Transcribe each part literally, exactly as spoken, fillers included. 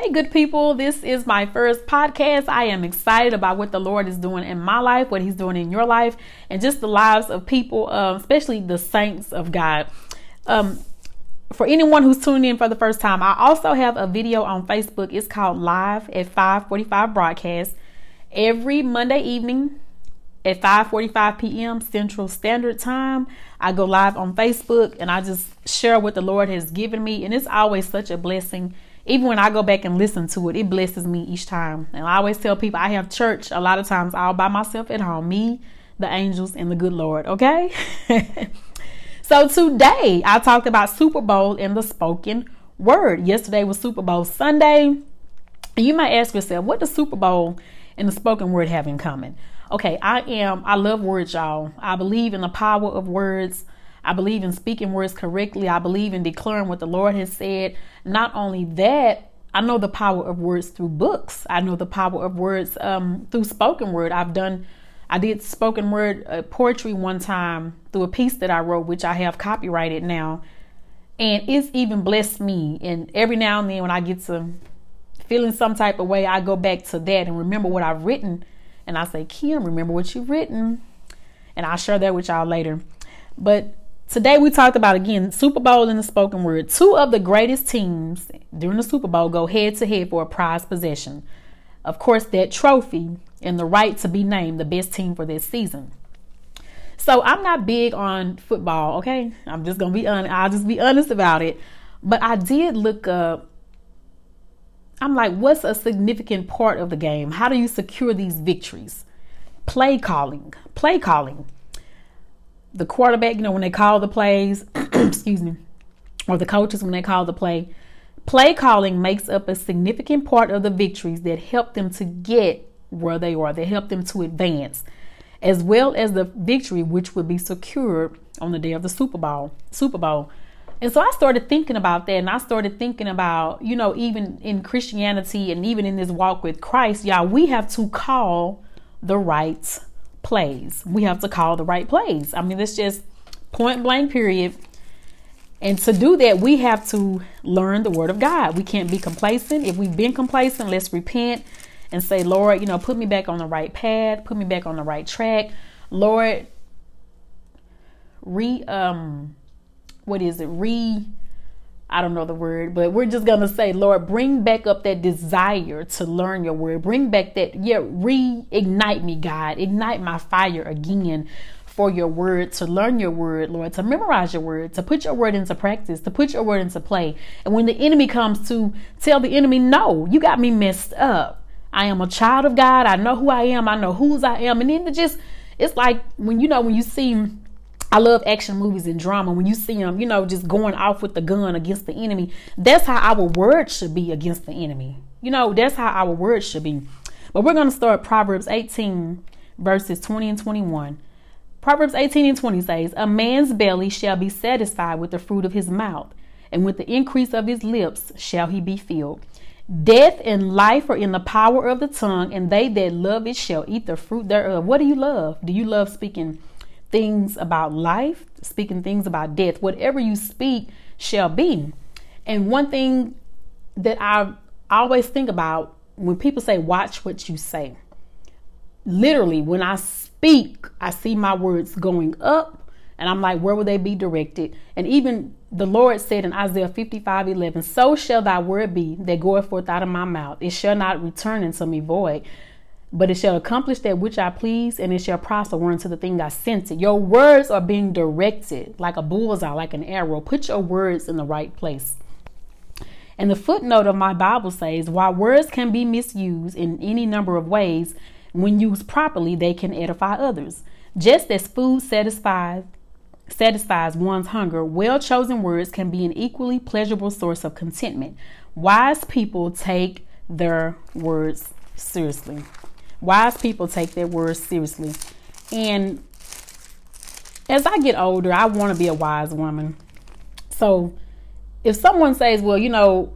Hey, good people. This is my first podcast. I am excited about what the Lord is doing in my life, what he's doing in your life, and just the lives of people, um, especially the saints of God. Um, for anyone who's tuning in for the first time, I also have a video on Facebook. It's called Live at five forty-five Broadcast. Every Monday evening at five forty-five p.m. Central Standard Time, I go live on Facebook and I just share what the Lord has given me. And it's always such a blessing. Even when I go back and listen to it, it blesses me each time. And I always tell people I have church a lot of times all by myself at home. Me, the angels, and the good Lord, okay? So today, I talked about Super Bowl and the spoken word. Yesterday was Super Bowl Sunday. You might ask yourself, what does Super Bowl and the spoken word have in common? Okay, I am, I love words, y'all. I believe in the power of words. I believe in speaking words correctly. I believe in declaring what the Lord has said. Not only that, I know the power of words through books. I know the power of words um, through spoken word. I've done, I did spoken word uh, poetry one time through a piece that I wrote, which I have copyrighted now. And it's even blessed me. And every now and then when I get to feeling some type of way, I go back to that and remember what I've written. And I say, Kim, remember what you've written. And I'll share that with y'all later. But today we talked about, again, Super Bowl and the spoken word. Two of the greatest teams during the Super Bowl go head-to-head for a prized possession. Of course, that trophy and the right to be named the best team for that season. So I'm not big on football, okay? I'm just going to be honest. I'll just be honest about it. But I did look up. I'm like, what's a significant part of the game? How do you secure these victories? Play calling. Play calling. The quarterback, you know, when they call the plays, excuse me, or the coaches when they call the play, play calling makes up a significant part of the victories that help them to get where they are, that help them to advance, as well as the victory which would be secured on the day of the Super Bowl. Super Bowl. And so I started thinking about that, and I started thinking about, you know, even in Christianity and even in this walk with Christ, y'all, we have to call the right plays. We have to call the right plays. I mean, it's just point blank, period. And to do that, we have to learn the word of God. We can't be complacent. If we've been complacent, let's repent and say, Lord, you know, put me back on the right path. Put me back on the right track. Lord, re, um, what is it? Re, I don't know the word, but we're just going to say, Lord, bring back up that desire to learn your word. Bring back that, yeah, reignite me, God. Ignite my fire again for your word, to learn your word, Lord, to memorize your word, to put your word into practice, to put your word into play. And when the enemy comes, to tell the enemy, no, you got me messed up. I am a child of God. I know who I am. I know whose I am. And then it just, it's like when, you know, when you see, I love action movies and drama. When you see them, you know, just going off with the gun against the enemy, that's how our words should be against the enemy. You know, that's how our words should be. But we're going to start Proverbs eighteen, verses twenty and twenty-one. Proverbs eighteen and twenty says, a man's belly shall be satisfied with the fruit of his mouth, and with the increase of his lips shall he be filled. Death and life are in the power of the tongue, and they that love it shall eat the fruit thereof. What do you love? Do you love speaking things about life, speaking things about death? Whatever you speak shall be. And one thing that I always think about when people say, watch what you say. Literally, when I speak, I see my words going up and I'm like, where will they be directed? And even the Lord said in Isaiah fifty-five eleven, so shall thy word be that goeth forth out of my mouth. It shall not return unto me void, but it shall accomplish that which I please, and it shall prosper unto the thing I sent it. Your words are being directed like a bullseye, like an arrow. Put your words in the right place. And the footnote of my Bible says, while words can be misused in any number of ways, when used properly, they can edify others. Just as food satisfies, satisfies one's hunger, well-chosen words can be an equally pleasurable source of contentment. Wise people take their words seriously. Wise people take their words seriously. And as I get older, I want to be a wise woman. So if someone says, well, you know,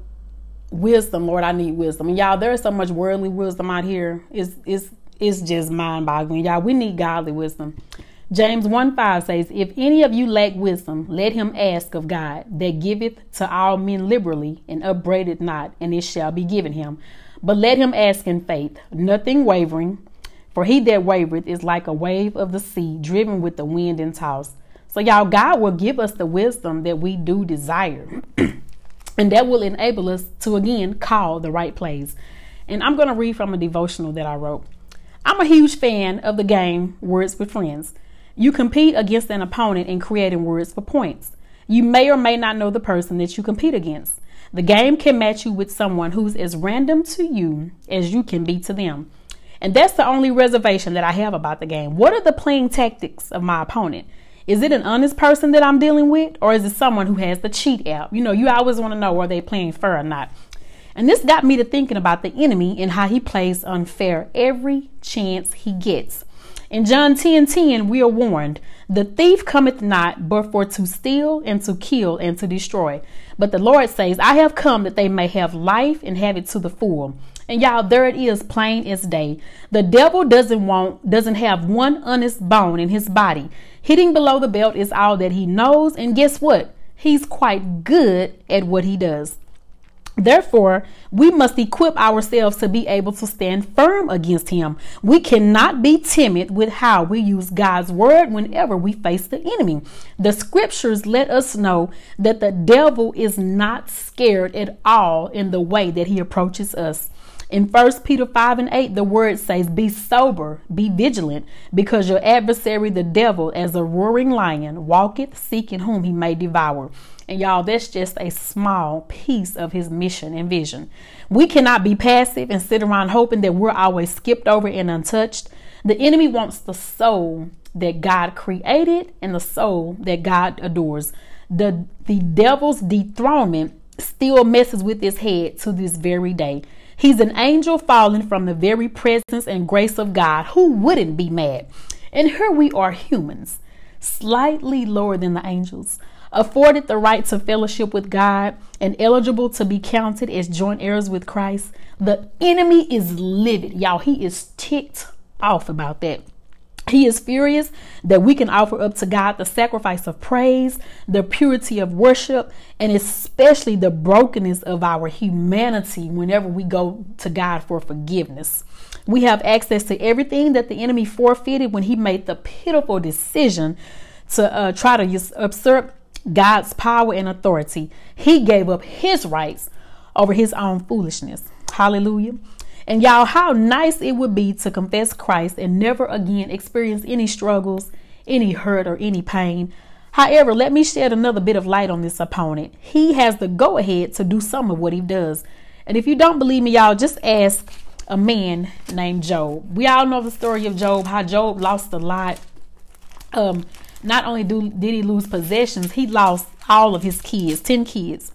wisdom, Lord, I need wisdom. And y'all, there is so much worldly wisdom out here. It's, it's, it's just mind boggling. Y'all, we need godly wisdom. James one five says, if any of you lack wisdom, let him ask of God, that giveth to all men liberally, and upbraideth not, and it shall be given him. But let him ask in faith, nothing wavering, for he that wavereth is like a wave of the sea, driven with the wind and tossed. So y'all, God will give us the wisdom that we do desire. And that will enable us to, again, call the right plays. And I'm going to read from a devotional that I wrote. I'm a huge fan of the game Words with Friends. You compete against an opponent in creating words for points. You may or may not know the person that you compete against. The game can match you with someone who's as random to you as you can be to them. And that's the only reservation that I have about the game. What are the playing tactics of my opponent? Is it an honest person that I'm dealing with? Or is it someone who has the cheat app? You know, you always want to know, are they playing fair or not? And this got me to thinking about the enemy and how he plays unfair every chance he gets. In John ten ten, we are warned, the thief cometh not but for to steal and to kill and to destroy. But the Lord says, I have come that they may have life and have it to the full. And y'all, there it is, plain as day. The devil doesn't want, doesn't have one honest bone in his body. Hitting below the belt is all that he knows. And guess what? He's quite good at what he does. Therefore, we must equip ourselves to be able to stand firm against him. We cannot be timid with how we use God's word whenever we face the enemy. The scriptures let us know that the devil is not scared at all in the way that he approaches us. In First Peter five and eight, the word says, be sober, be vigilant, because your adversary, the devil, as a roaring lion, walketh, seeking whom he may devour. And y'all, that's just a small piece of his mission and vision. We cannot be passive and sit around hoping that we're always skipped over and untouched. The enemy wants the soul that God created and the soul that God adores. The, the devil's dethronement still messes with his head to this very day. He's an angel fallen from the very presence and grace of God. Who wouldn't be mad? And here we are, humans, slightly lower than the angels, afforded the right to fellowship with God and eligible to be counted as joint heirs with Christ. The enemy is livid, y'all. He is ticked off about that. He is furious that we can offer up to God the sacrifice of praise, the purity of worship, and especially the brokenness of our humanity whenever we go to God for forgiveness. We have access to everything that the enemy forfeited when he made the pitiful decision to uh, try to usurp God's power and authority. He gave up his rights over his own foolishness. Hallelujah. And y'all, how nice it would be to confess Christ and never again experience any struggles, any hurt, or any pain. However, let me shed another bit of light on this opponent. He has the go-ahead to do some of what he does. And if you don't believe me, y'all, just ask a man named Job. We all know the story of Job, how Job lost a lot. Um, not only do, did he lose possessions, he lost all of his kids, ten kids.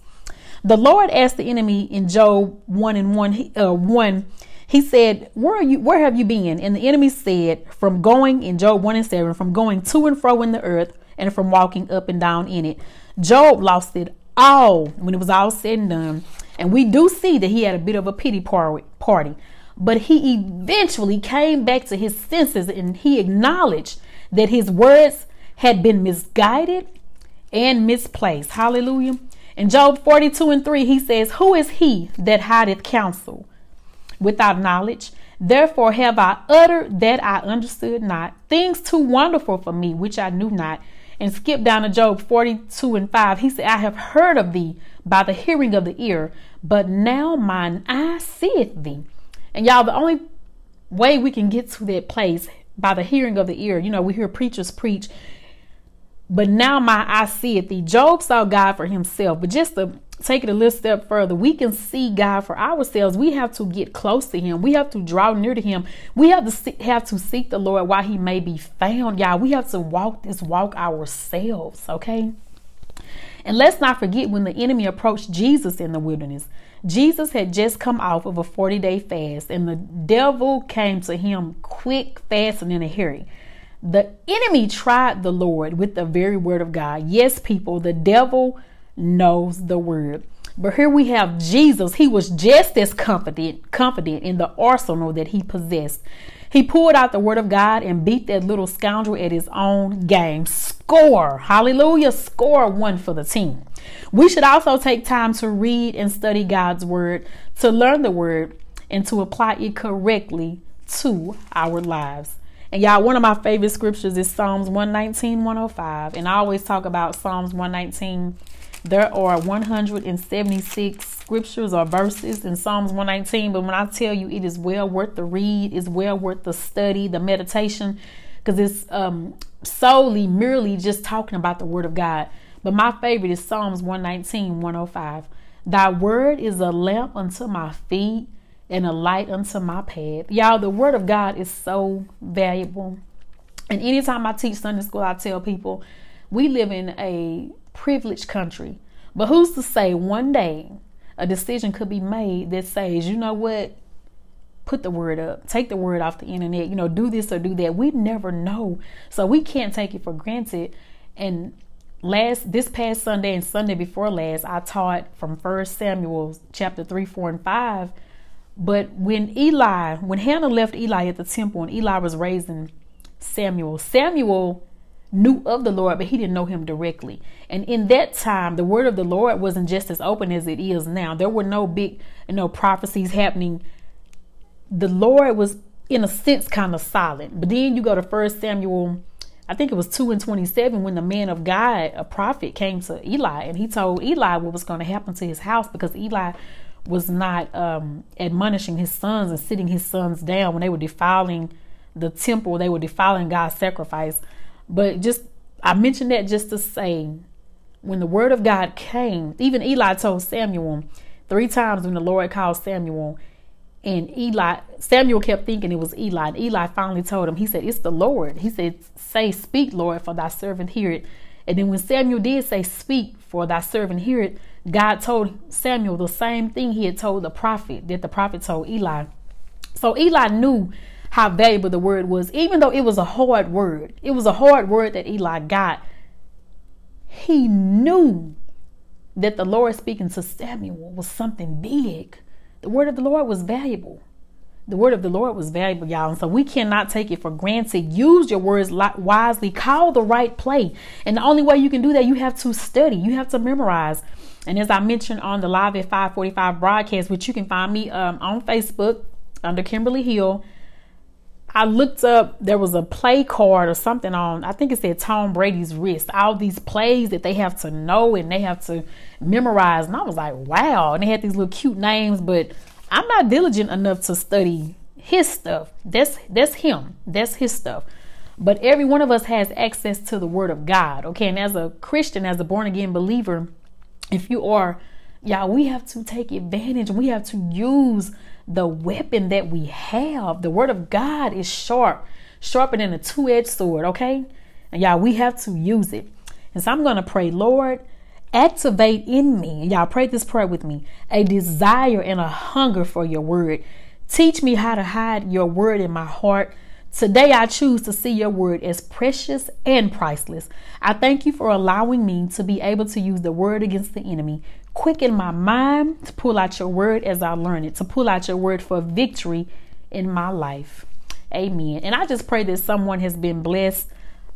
The Lord asked the enemy in Job one and one, uh, one, he said, where are you, where have you been? And the enemy said, from going, in Job one and seven, from going to and fro in the earth and from walking up and down in it. Job lost it all when it was all said and done. And we do see that he had a bit of a pity party, but he eventually came back to his senses and he acknowledged that his words had been misguided and misplaced. Hallelujah. In Job forty-two and three, he says, who is he that hideth counsel without knowledge? Therefore have I uttered that I understood not, things too wonderful for me, which I knew not. And skip down to Job forty-two and five. He said, I have heard of thee by the hearing of the ear, but now mine eye seeth thee. And y'all, the only way we can get to that place, by the hearing of the ear, you know, we hear preachers preach, but now my eye seeth thee. Job saw God for himself. But just to take it a little step further, we can see God for ourselves. We have to get close to him. We have to draw near to him. We have to see, have to seek the Lord while he may be found. Y'all, we have to walk this walk ourselves. Okay. And let's not forget when the enemy approached Jesus in the wilderness. Jesus had just come off of a forty-day fast, and the devil came to him quick, fast, and in a hurry. The enemy tried the Lord with the very word of God. Yes, people, the devil knows the word. But here we have Jesus. He was just as confident, confident in the arsenal that he possessed. He pulled out the word of God and beat that little scoundrel at his own game. Score. Hallelujah. Score one for the team. We should also take time to read and study God's word, to learn the word, and to apply it correctly to our lives. And y'all, one of my favorite scriptures is Psalms one nineteen, one oh five. And I always talk about Psalms one nineteen. There are one hundred seventy-six scriptures or verses in Psalms one nineteen. But when I tell you, it is well worth the read, it's well worth the study, the meditation, because it's um, solely, merely just talking about the word of God. But my favorite is Psalms one nineteen, one oh five. Thy word is a lamp unto my feet and a light unto my path. Y'all, the word of God is so valuable. And anytime I teach Sunday school, I tell people we live in a privileged country. But who's to say one day a decision could be made that says, you know what, put the word up, take the word off the internet, you know, do this or do that. We never know. So we can't take it for granted. And Last this past Sunday and Sunday before last, I taught from First Samuel chapter three, four, and five. But when Eli, when Hannah left Eli at the temple and Eli was raising Samuel, Samuel knew of the Lord, but he didn't know him directly. And in that time, the word of the Lord wasn't just as open as it is now. There were no big, you know, prophecies happening. The Lord was, in a sense, kind of silent. But then you go to First Samuel, I think it was two and twenty-seven, when the man of God, a prophet, came to Eli and he told Eli what was going to happen to his house, because Eli was not um, admonishing his sons and sitting his sons down when they were defiling the temple. They were defiling God's sacrifice. But just, I mentioned that just to say, when the word of God came, even Eli told Samuel three times when the Lord called Samuel, and Eli, Samuel kept thinking it was Eli. And Eli finally told him, he said, it's the Lord. He said, say, speak, Lord, for thy servant hear it. And then when Samuel did say, speak, for thy servant hear it, God told Samuel the same thing he had told the prophet, that the prophet told Eli. So Eli knew how valuable the word was, even though it was a hard word. It was a hard word that Eli got. He knew that the Lord speaking to Samuel was something big. The word of the Lord was valuable. The word of the Lord was valuable, y'all. And so we cannot take it for granted. Use your words wisely. Call the right play. And the only way you can do that, you have to study. You have to memorize. And as I mentioned on the Live at five forty-five broadcast, which you can find me um, on Facebook under Kimberly Hill, I looked up, there was a play card or something on, I think it said Tom Brady's wrist, all these plays that they have to know and they have to memorize. And I was like, wow. And they had these little cute names, but I'm not diligent enough to study his stuff. That's, that's him. That's his stuff. But every one of us has access to the word of God. Okay. And as a Christian, as a born again believer, if you are, y'all, we have to take advantage. We have to use the weapon that we have. The word of God is sharp, sharper than a two-edged sword, okay? And y'all, we have to use it. And so I'm going to pray, Lord, activate in me, and y'all pray this prayer with me, a desire and a hunger for your word. Teach me how to hide your word in my heart. Today, I choose to see your word as precious and priceless. I thank you for allowing me to be able to use the word against the enemy. Quicken my mind to pull out your word as I learn it, to pull out your word for victory in my life. Amen. And I just pray that someone has been blessed.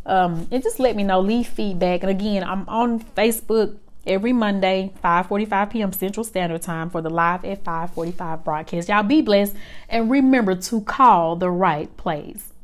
Um, and just let me know, leave feedback. And again, I'm on Facebook every Monday, five forty-five p.m. Central Standard Time for the Live at five forty-five broadcast. Y'all be blessed and remember to call the right plays.